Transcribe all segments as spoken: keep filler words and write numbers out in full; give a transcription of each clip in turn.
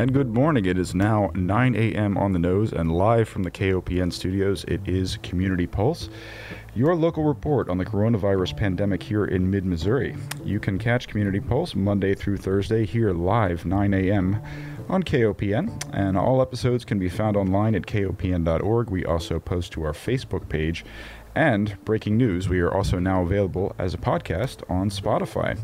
And good morning. It is now nine a m on the nose, and live from the K O P N studios, it is Community Pulse, your local report on the coronavirus pandemic here in mid-Missouri. You can catch Community Pulse Monday through Thursday here live nine a m on K O P N, and all episodes can be found online at K O P N dot org. We also post to our Facebook page. And breaking news, we are also now available as a podcast on Spotify.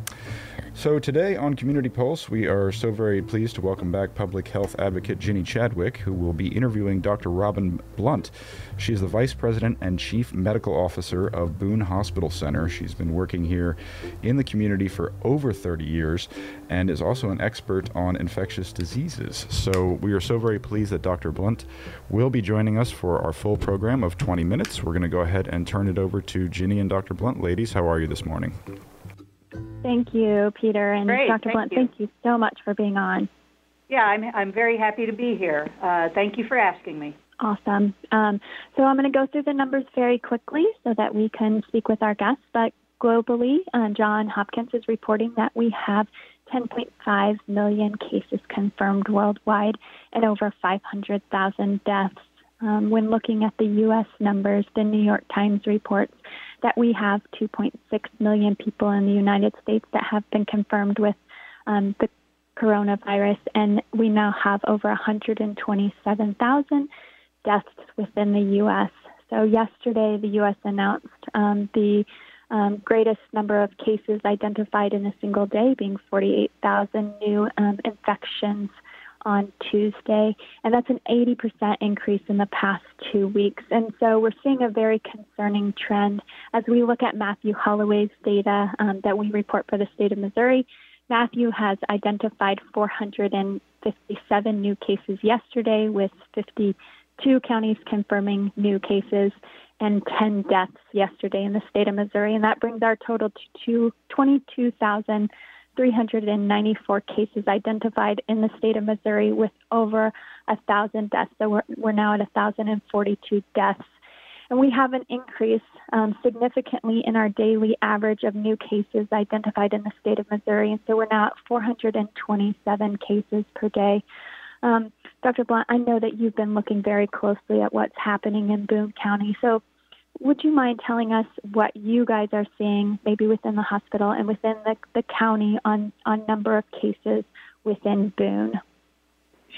So today on Community Pulse, we are so very pleased to welcome back public health advocate Ginny Chadwick, who will be interviewing Doctor Robin Blunt. She is the Vice President and Chief Medical Officer of Boone Hospital Center. She's been working here in the community for over thirty years and is also an expert on infectious diseases. So we are so very pleased that Doctor Blunt will be joining us for our full program of twenty minutes. We're going to go ahead and turn it over to Ginny and Doctor Blunt. Ladies, how are you this morning? Thank you, Peter, and Great, Doctor Thank Blunt, you. Thank you so much for being on. Yeah, I'm I'm very happy to be here. Uh, thank you for asking me. Awesome. Um, so I'm going to go through the numbers very quickly so that we can speak with our guests. But globally, um, John Hopkins is reporting that we have ten point five million cases confirmed worldwide and over five hundred thousand deaths. Um, when looking at the U S numbers, the New York Times reports that we have two point six million people in the United States that have been confirmed with um, the coronavirus, and we now have over one hundred twenty-seven thousand deaths within the U S So yesterday, the U S announced um, the um, greatest number of cases identified in a single day, being forty-eight thousand new um, infections on Tuesday, and that's an eighty percent increase in the past two weeks. And so we're seeing a very concerning trend. As we look at Matthew Holloway's data um, that we report for the state of Missouri, Matthew has identified four hundred fifty-seven new cases yesterday, with fifty-two counties confirming new cases and ten deaths yesterday in the state of Missouri. And that brings our total to twenty-two thousand three hundred ninety-four cases identified in the state of Missouri, with over one thousand deaths. So we're, we're now at one thousand forty-two deaths. And we have an increase um, significantly in our daily average of new cases identified in the state of Missouri. And so we're now at four hundred twenty-seven cases per day. Um, Doctor Blunt, I know that you've been looking very closely at what's happening in Boone County. So would you mind telling us what you guys are seeing, maybe within the hospital and within the, the county, on, on number of cases within Boone?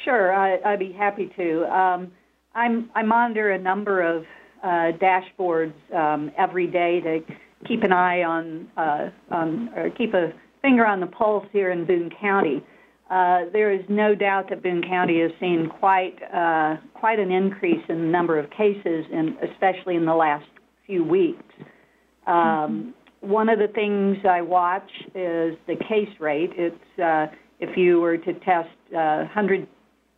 Sure, I, I'd be happy to. Um, I'm I monitor a number of uh, dashboards um, every day to keep an eye on, uh, on or keep a finger on the pulse here in Boone County. Uh, there is no doubt that Boone County has seen quite uh, quite an increase in the number of cases, and especially in the last few weeks. Um, mm-hmm. One of the things I watch is the case rate. It's uh, if you were to test uh, one hundred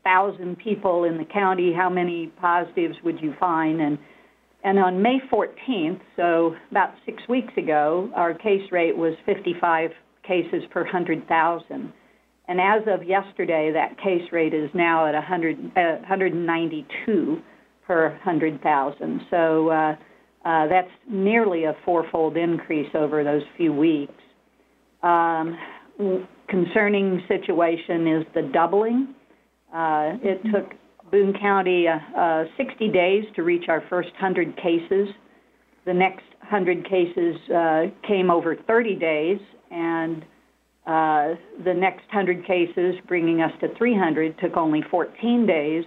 thousand people in the county, how many positives would you find? And and on May fourteenth, so about six weeks ago, our case rate was fifty-five cases per one hundred thousand. And as of yesterday, that case rate is now at one hundred, uh, one hundred ninety-two per one hundred thousand. So uh, uh, that's nearly a fourfold increase over those few weeks. Um, concerning situation is the doubling. Uh, it took Boone County uh, uh, sixty days to reach our first one hundred cases. The next one hundred cases uh, came over thirty days, and Uh, the next one hundred cases, bringing us to three hundred, took only fourteen days,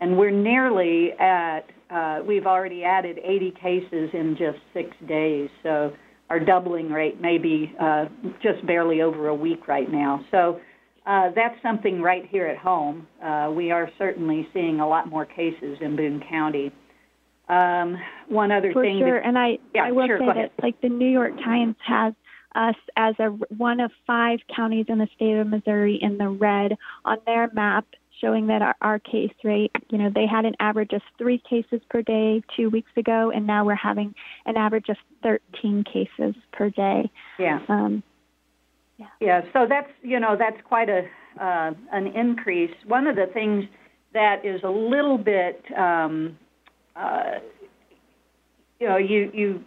and we're nearly at, uh, we've already added eighty cases in just six days, so our doubling rate may be uh, just barely over a week right now. So uh, that's something right here at home. Uh, we are certainly seeing a lot more cases in Boone County. Um, one other For thing. For sure, that, and I, yeah, I will sure, say that like the New York Times has us as a, one of five counties in the state of Missouri in the red on their map, showing that our, our case rate, you know, they had an average of three cases per day two weeks ago, and now we're having an average of thirteen cases per day. Yeah. Um, yeah. Yeah. So that's, you know, that's quite a uh, an increase. One of the things that is a little bit, um, uh, you know, you you.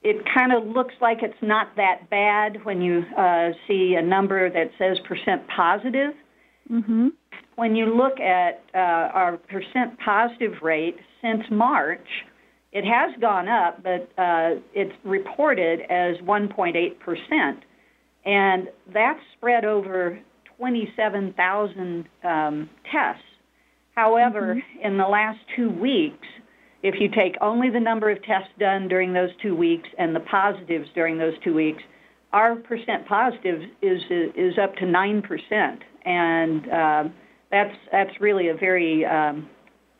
It kind of looks like it's not that bad when you uh, see a number that says percent positive. Mm-hmm. When you look at uh, our percent positive rate since March, it has gone up, but uh, it's reported as one point eight percent. And that's spread over twenty-seven thousand um, tests. However, mm-hmm. in the last two weeks, if you take only the number of tests done during those two weeks and the positives during those two weeks, our percent positive is is up to nine percent, and uh, that's that's really a very um,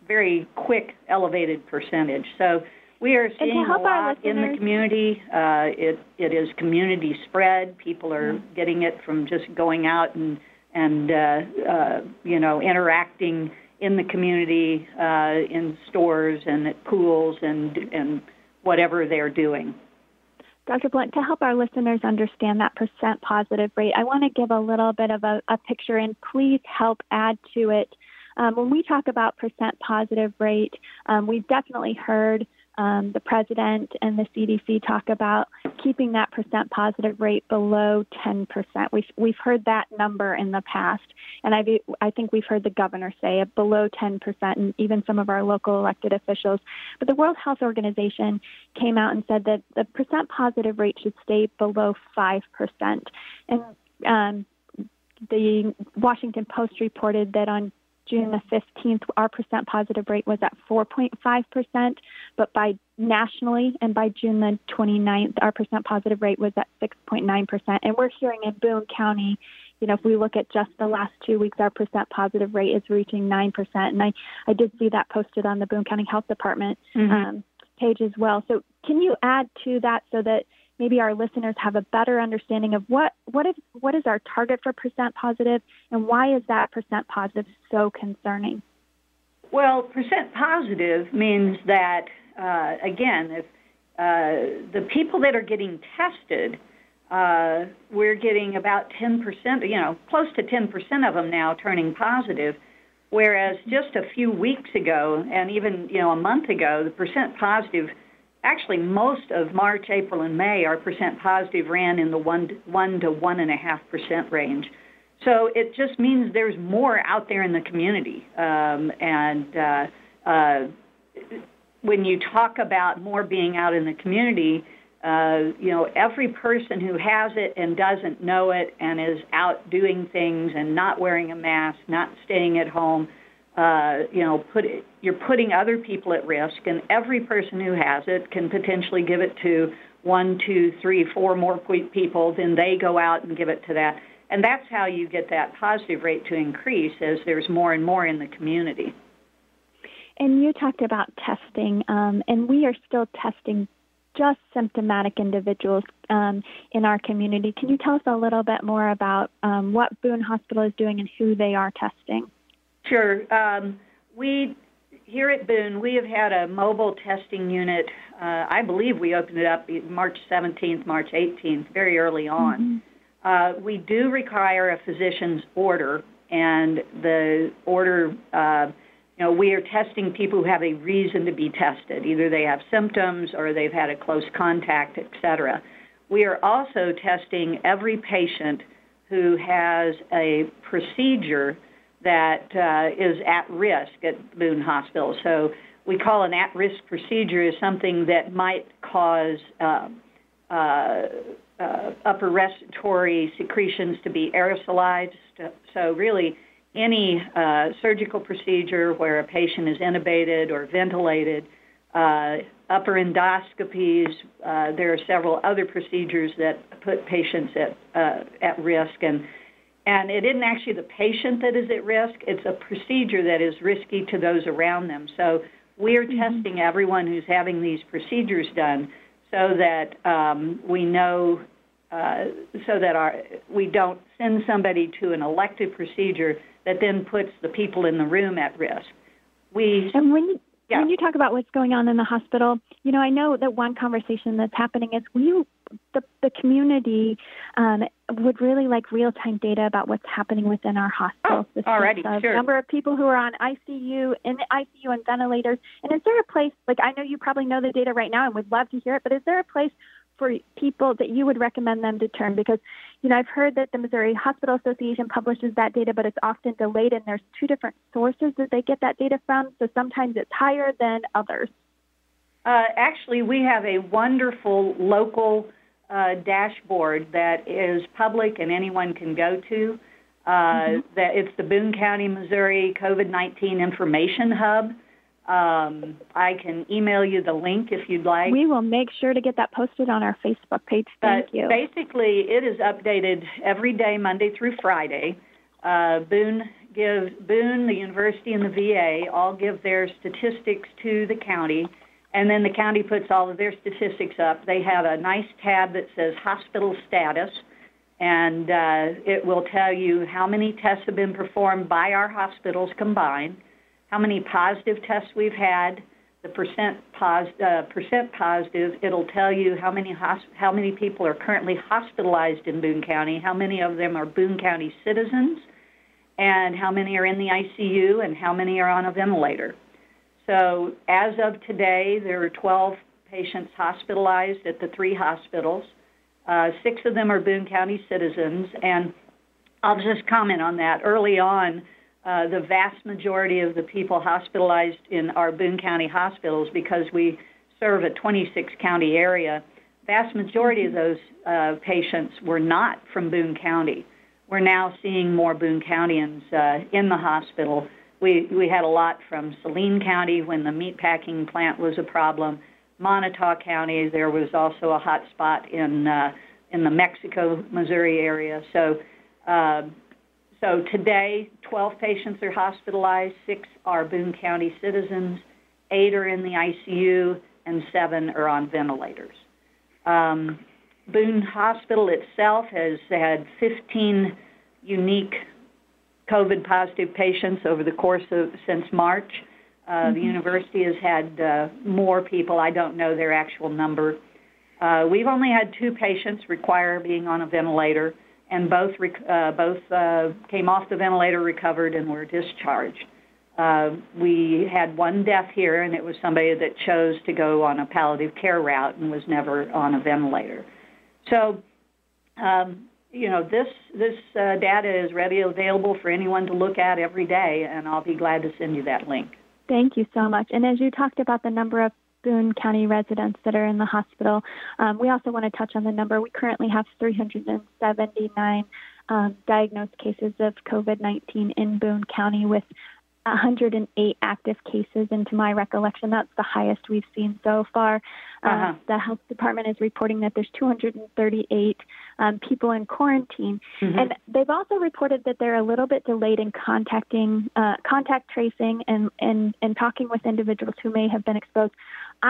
very quick elevated percentage. So we are seeing a lot in the community. Uh, it it is community spread. People are mm-hmm. getting it from just going out and and uh, uh, you know interacting in the community, uh, in stores and at pools and and whatever they're doing. Doctor Blunt, to help our listeners understand that percent positive rate, I want to give a little bit of a, a picture, and please help add to it. Um, when we talk about percent positive rate, um, we've definitely heard um, the president and the C D C talk about keeping that percent positive rate below ten percent. We've, we've heard that number in the past, and I've, I think we've heard the governor say it below ten percent, and even some of our local elected officials. But the World Health Organization came out and said that the percent positive rate should stay below five percent. And um, the Washington Post reported that on June the fifteenth, our percent positive rate was at four point five percent, but by nationally and by June the twenty-ninth, our percent positive rate was at six point nine percent. And we're hearing in Boone County, you know, if we look at just the last two weeks, our percent positive rate is reaching nine percent. And I, I did see that posted on the Boone County Health Department mm-hmm. um, page as well. So can you add to that so that maybe our listeners have a better understanding of what what is, what is our target for percent positive, and why is that percent positive so concerning? Well, percent positive means that, uh, again, if uh, the people that are getting tested, uh, we're getting about ten percent, you know, close to ten percent of them now turning positive, whereas just a few weeks ago and even, you know, a month ago, the percent positive, actually, most of March, April, and May, our percent positive ran in the one, one to one and a half percent range. So it just means there's more out there in the community. Um, and uh, uh, when you talk about more being out in the community, uh, you know, every person who has it and doesn't know it and is out doing things and not wearing a mask, not staying at home, Uh, you know, put it, you're putting other people at risk, and every person who has it can potentially give it to one, two, three, four more people. Then they go out and give it to that. And that's how you get that positive rate to increase as there's more and more in the community. And you talked about testing, um, and we are still testing just symptomatic individuals um, in our community. Can you tell us a little bit more about um, what Boone Hospital is doing and who they are testing? Sure. Um, we, here at Boone, we have had a mobile testing unit. Uh, I believe we opened it up March seventeenth, March eighteenth, very early on. Mm-hmm. Uh, we do require a physician's order, and the order, uh, you know, we are testing people who have a reason to be tested. Either they have symptoms or they've had a close contact, et cetera. We are also testing every patient who has a procedure that uh, is at risk at Boone Hospital. So we call an at-risk procedure is something that might cause uh, uh, uh, upper respiratory secretions to be aerosolized. So really any uh, surgical procedure where a patient is intubated or ventilated, uh, upper endoscopies, uh, there are several other procedures that put patients at, uh, at risk. And And it isn't actually the patient that is at risk. It's a procedure that is risky to those around them. So we're mm-hmm. testing everyone who's having these procedures done so that um, we know, uh, so that our, we don't send somebody to an elective procedure that then puts the people in the room at risk. We and when you, yeah. when you talk about what's going on in the hospital, you know, I know that one conversation that's happening is we The, the community um, would really like real-time data about what's happening within our hospital oh, system. Already, so sure. Number of people who are on I C U, in the I C U and ventilators. And is there a place, like I know you probably know the data right now and would love to hear it, but is there a place for people that you would recommend them to turn? Because, you know, I've heard that the Missouri Hospital Association publishes that data, but it's often delayed, and there's two different sources that they get that data from, so sometimes it's higher than others. Uh, actually, we have a wonderful local uh, dashboard that is public and anyone can go to. Uh, mm-hmm. that it's the Boone County, Missouri COVID nineteen information hub. Um, I can email you the link if you'd like. We will make sure to get that posted on our Facebook page. Thank but you. Basically, it is updated every day, Monday through Friday. Uh, Boone, gives, Boone, the university, and the V A all give their statistics to the county, and then the county puts all of their statistics up. They have a nice tab that says hospital status, and uh, it will tell you how many tests have been performed by our hospitals combined, how many positive tests we've had, the percent, pos, uh, percent positive. It'll tell you how many, hosp- how many people are currently hospitalized in Boone County, how many of them are Boone County citizens, and how many are in the I C U, and how many are on a ventilator. So as of today, there are twelve patients hospitalized at the three hospitals. Uh, six of them are Boone County citizens, and I'll just comment on that. Early on, Uh, the vast majority of the people hospitalized in our Boone County hospitals, because we serve a twenty-six county area, vast majority of those uh, patients were not from Boone County. We're now seeing more Boone Countians uh, in the hospital. We, we had a lot from Saline County when the meatpacking plant was a problem. Montauk County, there was also a hot spot in, uh, in the Mexico, Missouri area. So uh, So today, twelve patients are hospitalized, six are Boone County citizens, eight are in the I C U, and seven are on ventilators. Um, Boone Hospital itself has had fifteen unique COVID-positive patients over the course of since March. Uh, mm-hmm. The university has had uh, more people. I don't know their actual number. Uh, we've only had two patients require being on a ventilator, and both uh, both uh, came off the ventilator, recovered, and were discharged. Uh, we had one death here, and it was somebody that chose to go on a palliative care route and was never on a ventilator. So, um, you know, this, this uh, data is readily available for anyone to look at every day, and I'll be glad to send you that link. Thank you so much. And as you talked about the number of Boone County residents that are in the hospital, Um, we also want to touch on the number. We currently have three hundred seventy-nine um, diagnosed cases of COVID nineteen in Boone County, with one hundred eight active cases. And to my recollection, that's the highest we've seen so far. Um, uh-huh. The health department is reporting that there's two hundred thirty-eight um, people in quarantine. Mm-hmm. And they've also reported that they're a little bit delayed in contacting, uh, contact tracing and, and, and talking with individuals who may have been exposed.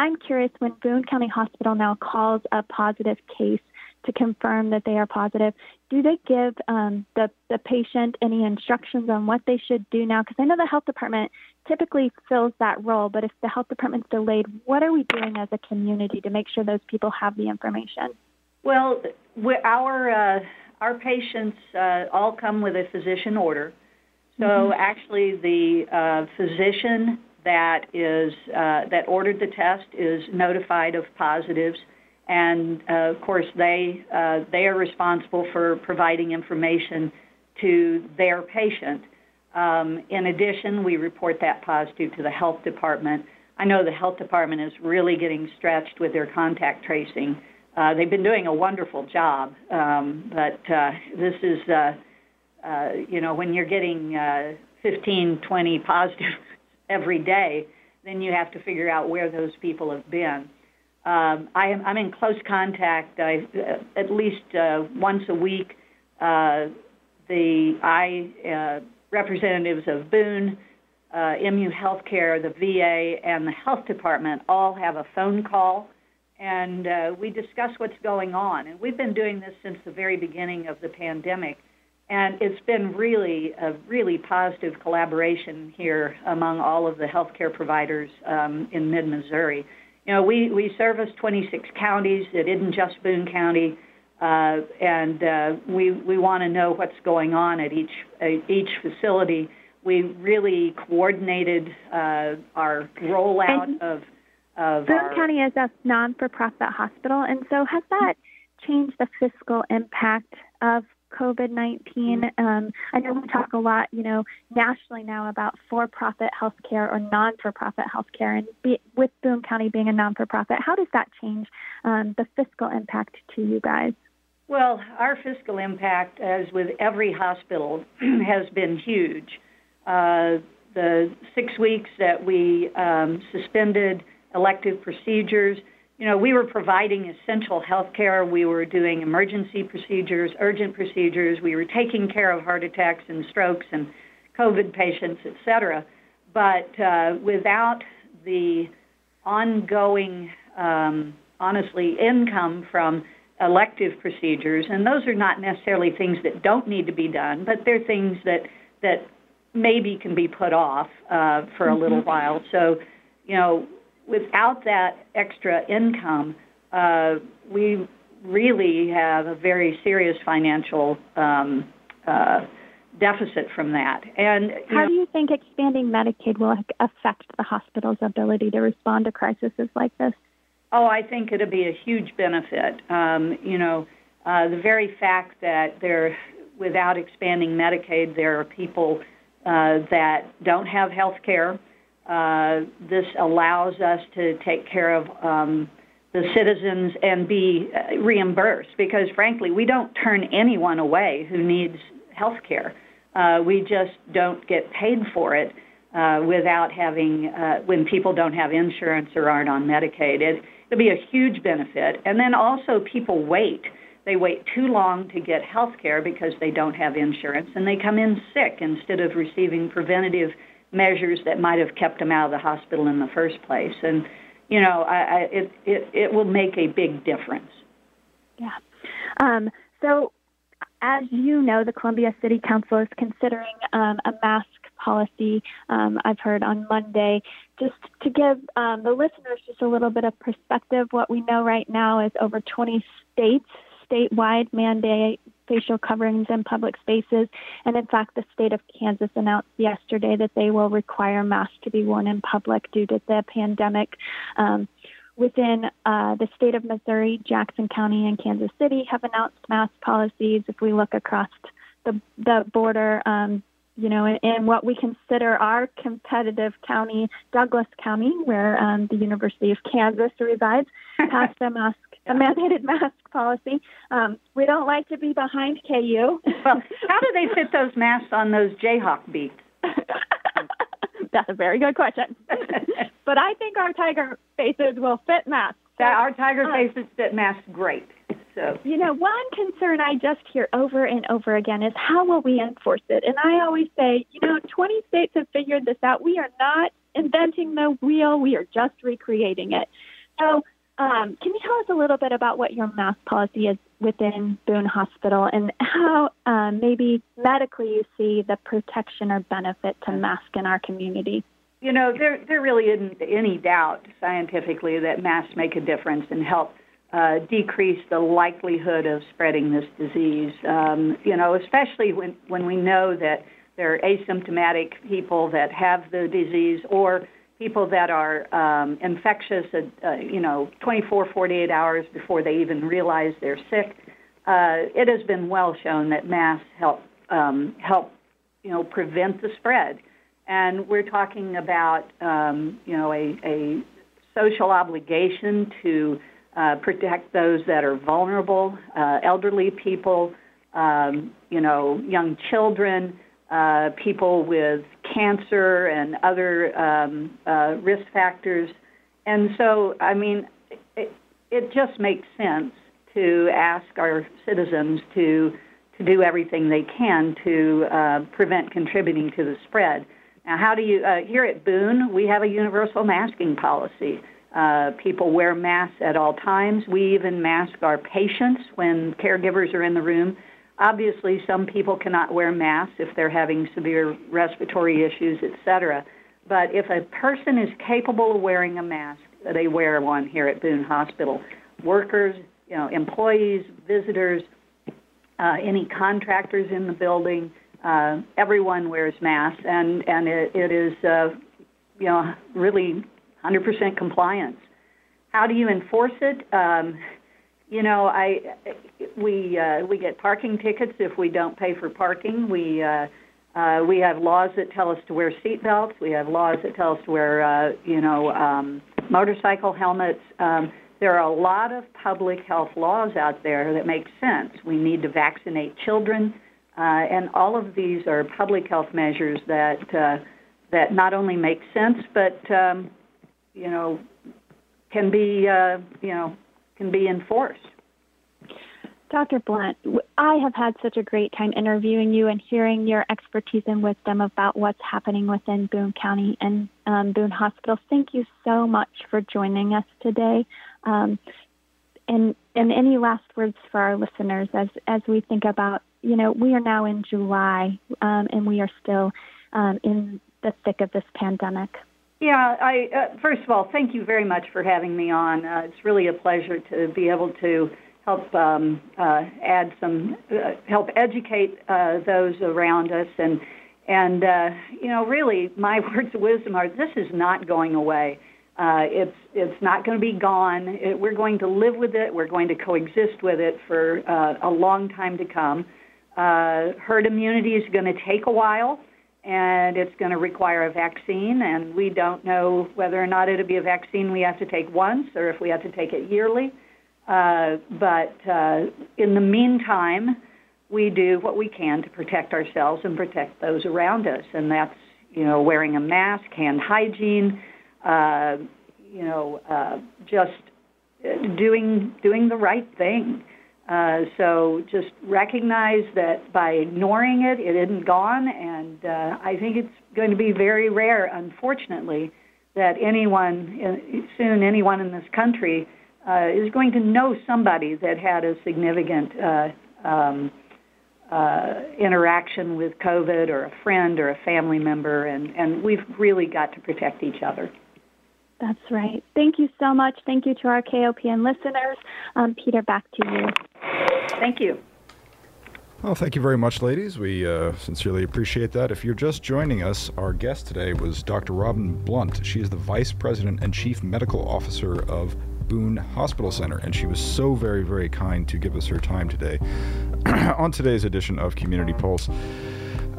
I'm curious, when Boone County Hospital now calls a positive case to confirm that they are positive, do they give um, the, the patient any instructions on what they should do now? Because I know the health department typically fills that role, but if the health department's delayed, what are we doing as a community to make sure those people have the information? Well, we, our, uh, our patients uh, all come with a physician order. So mm-hmm. actually the uh, physician that is uh, that ordered the test is notified of positives. And, uh, of course, they uh, they are responsible for providing information to their patient. Um, in addition, we report that positive to the health department. I know the health department is really getting stretched with their contact tracing. Uh, they've been doing a wonderful job, um, but uh, this is, uh, uh, you know, when you're getting uh, fifteen, twenty positives every day, then you have to figure out where those people have been. Um, I am, I'm in close contact I, uh, at least uh, once a week. Uh, the I uh, representatives of Boone, uh, M U Healthcare, the V A, and the health department all have a phone call, and uh, we discuss what's going on. And we've been doing this since the very beginning of the pandemic, and it's been really a really positive collaboration here among all of the healthcare providers um, in mid-Missouri. You know, we, we service twenty-six counties. It isn't just Boone County, uh, and uh, we we want to know what's going on at each at each facility. We really coordinated uh, our rollout of of Boone our... County is a non-for-profit hospital, and so has that changed the fiscal impact of COVID nineteen? Um, I know we talk a lot, you know, nationally now about for-profit healthcare or non-for-profit healthcare, and be, with Boone County being a non-for-profit, how does that change um, the fiscal impact to you guys? Well, our fiscal impact, as with every hospital, has been huge. Uh, the six weeks that we um, suspended elective procedures, you know, we were providing essential health care. We were doing emergency procedures, urgent procedures. We were taking care of heart attacks and strokes and COVID patients, et cetera. But uh, without the ongoing, um, honestly, income from elective procedures, and those are not necessarily things that don't need to be done, but they're things that that maybe can be put off uh, for a little while. So, you know, without that extra income, uh, we really have a very serious financial um, uh, deficit from that. And how do you think expanding Medicaid will affect the hospital's ability to respond to crises like this? Oh, I think it'll be a huge benefit. Um, you know, uh, the very fact that there, without expanding Medicaid, there are people uh, that don't have health care. Uh, this allows us to take care of um, the citizens and be reimbursed because, frankly, we don't turn anyone away who needs health care. Uh, we just don't get paid for it uh, without having, uh, when people don't have insurance or aren't on Medicaid. It, it'll be a huge benefit. And then also people wait. They wait too long to get health care because they don't have insurance, and they come in sick instead of receiving preventative measures that might have kept them out of the hospital in the first place. And, you know, I, I, it, it, it will make a big difference. Yeah. Um, so, as you know, the Columbia City Council is considering um, a mask policy, um, I've heard on Monday. Just to give um, the listeners just a little bit of perspective, what we know right now is over twenty states statewide mandate facial coverings in public spaces. And in fact, the state of Kansas announced yesterday that they will require masks to be worn in public due to the pandemic. Um, within uh, the state of Missouri, Jackson County and Kansas City have announced mask policies. If we look across the, the border, um, you know, in, in what we consider our competitive county, Douglas County, where um, the University of Kansas resides, passed a mask A mandated mask policy. Um, we don't like to be behind K U. Well, how do they fit those masks on those Jayhawk beats? That's a very good question. But I think our tiger faces will fit masks. So, our tiger faces um, fit masks great. So, you know, one concern I just hear over and over again is how will we enforce it? And I always say, you know, twenty states have figured this out. We are not inventing the wheel. We are just recreating it. So, Um, can you tell us a little bit about what your mask policy is within Boone Hospital and how uh, maybe medically you see the protection or benefit to mask in our community? You know, there there really isn't any doubt scientifically that masks make a difference and help uh, decrease the likelihood of spreading this disease, um, you know, especially when, when we know that there are asymptomatic people that have the disease or people that are um, infectious, uh, you know, twenty-four, forty-eight hours before they even realize they're sick. Uh, it has been well shown that masks help, um, help, you know, prevent the spread. And we're talking about, um, you know, a, a social obligation to uh, protect those that are vulnerable, uh, elderly people, um, you know, young children, Uh, people with cancer and other um, uh, risk factors. And so, I mean, it, it just makes sense to ask our citizens to to do everything they can to uh, prevent contributing to the spread. Now, how do you, uh, here at Boone, we have a universal masking policy. Uh, people wear masks at all times. We even mask our patients when caregivers are in the room. Obviously, some people cannot wear masks if they're having severe respiratory issues, et cetera. But if a person is capable of wearing a mask, they wear one here at Boone Hospital. Workers, you know, employees, visitors, uh, any contractors in the building, uh, everyone wears masks, and, and it, it is, uh, you know, really one hundred percent compliance. How do you enforce it? Um, you know, I we uh, we get parking tickets if we don't pay for parking. We uh, uh, we have laws that tell us to wear seatbelts. We have laws that tell us to wear uh, you know um, motorcycle helmets. Um, there are a lot of public health laws out there that make sense. We need to vaccinate children, uh, and all of these are public health measures that uh, that not only make sense, but um, you know. can be, uh, you know, can be enforced. Doctor Blunt, I have had such a great time interviewing you and hearing your expertise and wisdom about what's happening within Boone County and um, Boone Hospitals. Thank you so much for joining us today. Um, and and any last words for our listeners as, as we think about, you know, we are now in July um, and we are still um, in the thick of this pandemic. Yeah, I, uh, first of all, thank you very much for having me on. Uh, it's really a pleasure to be able to help um, uh, add some, uh, help educate uh, those around us. And, and uh, you know, really, my words of wisdom are this is not going away. Uh, it's, it's not going to be gone. It, we're going to live with it. We're going to coexist with it for uh, a long time to come. Uh, herd immunity is going to take a while. And it's going to require a vaccine, and we don't know whether or not it'll be a vaccine we have to take once or if we have to take it yearly. Uh, but uh, in the meantime, we do what we can to protect ourselves and protect those around us, and that's, you know, wearing a mask, hand hygiene, uh, you know, uh, just doing doing the right thing. Uh, so just recognize that by ignoring it, it isn't gone, and uh, I think it's going to be very rare, unfortunately, that anyone, soon anyone in this country uh, is going to know somebody that had a significant uh, um, uh, interaction with COVID or a friend or a family member, and, and we've really got to protect each other. That's right. Thank you so much. Thank you to our K O P N listeners. Um, Peter, back to you. Thank you. Well, thank you very much, ladies. We uh, sincerely appreciate that. If you're just joining us, our guest today was Doctor Robin Blunt. She is the Vice President and Chief Medical Officer of Boone Hospital Center, and she was so very, very kind to give us her time today on today's edition of Community Pulse.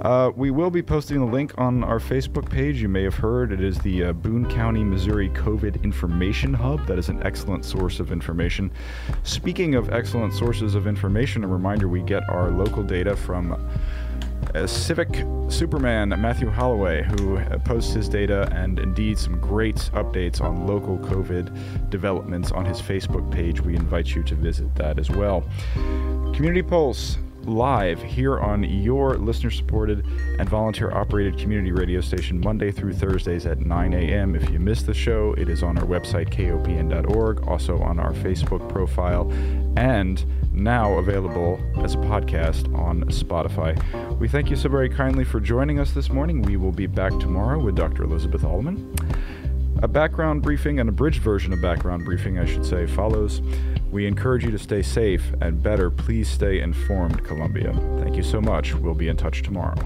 Uh, we will be posting the link on our Facebook page. You may have heard it is the uh, Boone County, Missouri COVID information hub. That is an excellent source of information. Speaking of excellent sources of information, a reminder, we get our local data from a civic superman, Matthew Holloway, who posts his data and indeed some great updates on local COVID developments on his Facebook page. We invite you to visit that as well. Community Pulse. Live here on your listener-supported and volunteer-operated community radio station Monday through Thursdays at nine a.m. If you miss the show, it is on our website, K O P N dot org, also on our Facebook profile, and now available as a podcast on Spotify. We thank you so very kindly for joining us this morning. We will be back tomorrow with Doctor Elizabeth Alleman. A background briefing, an abridged version of background briefing, I should say, follows. We encourage you to stay safe and better. Please stay informed, Columbia. Thank you so much. We'll be in touch tomorrow.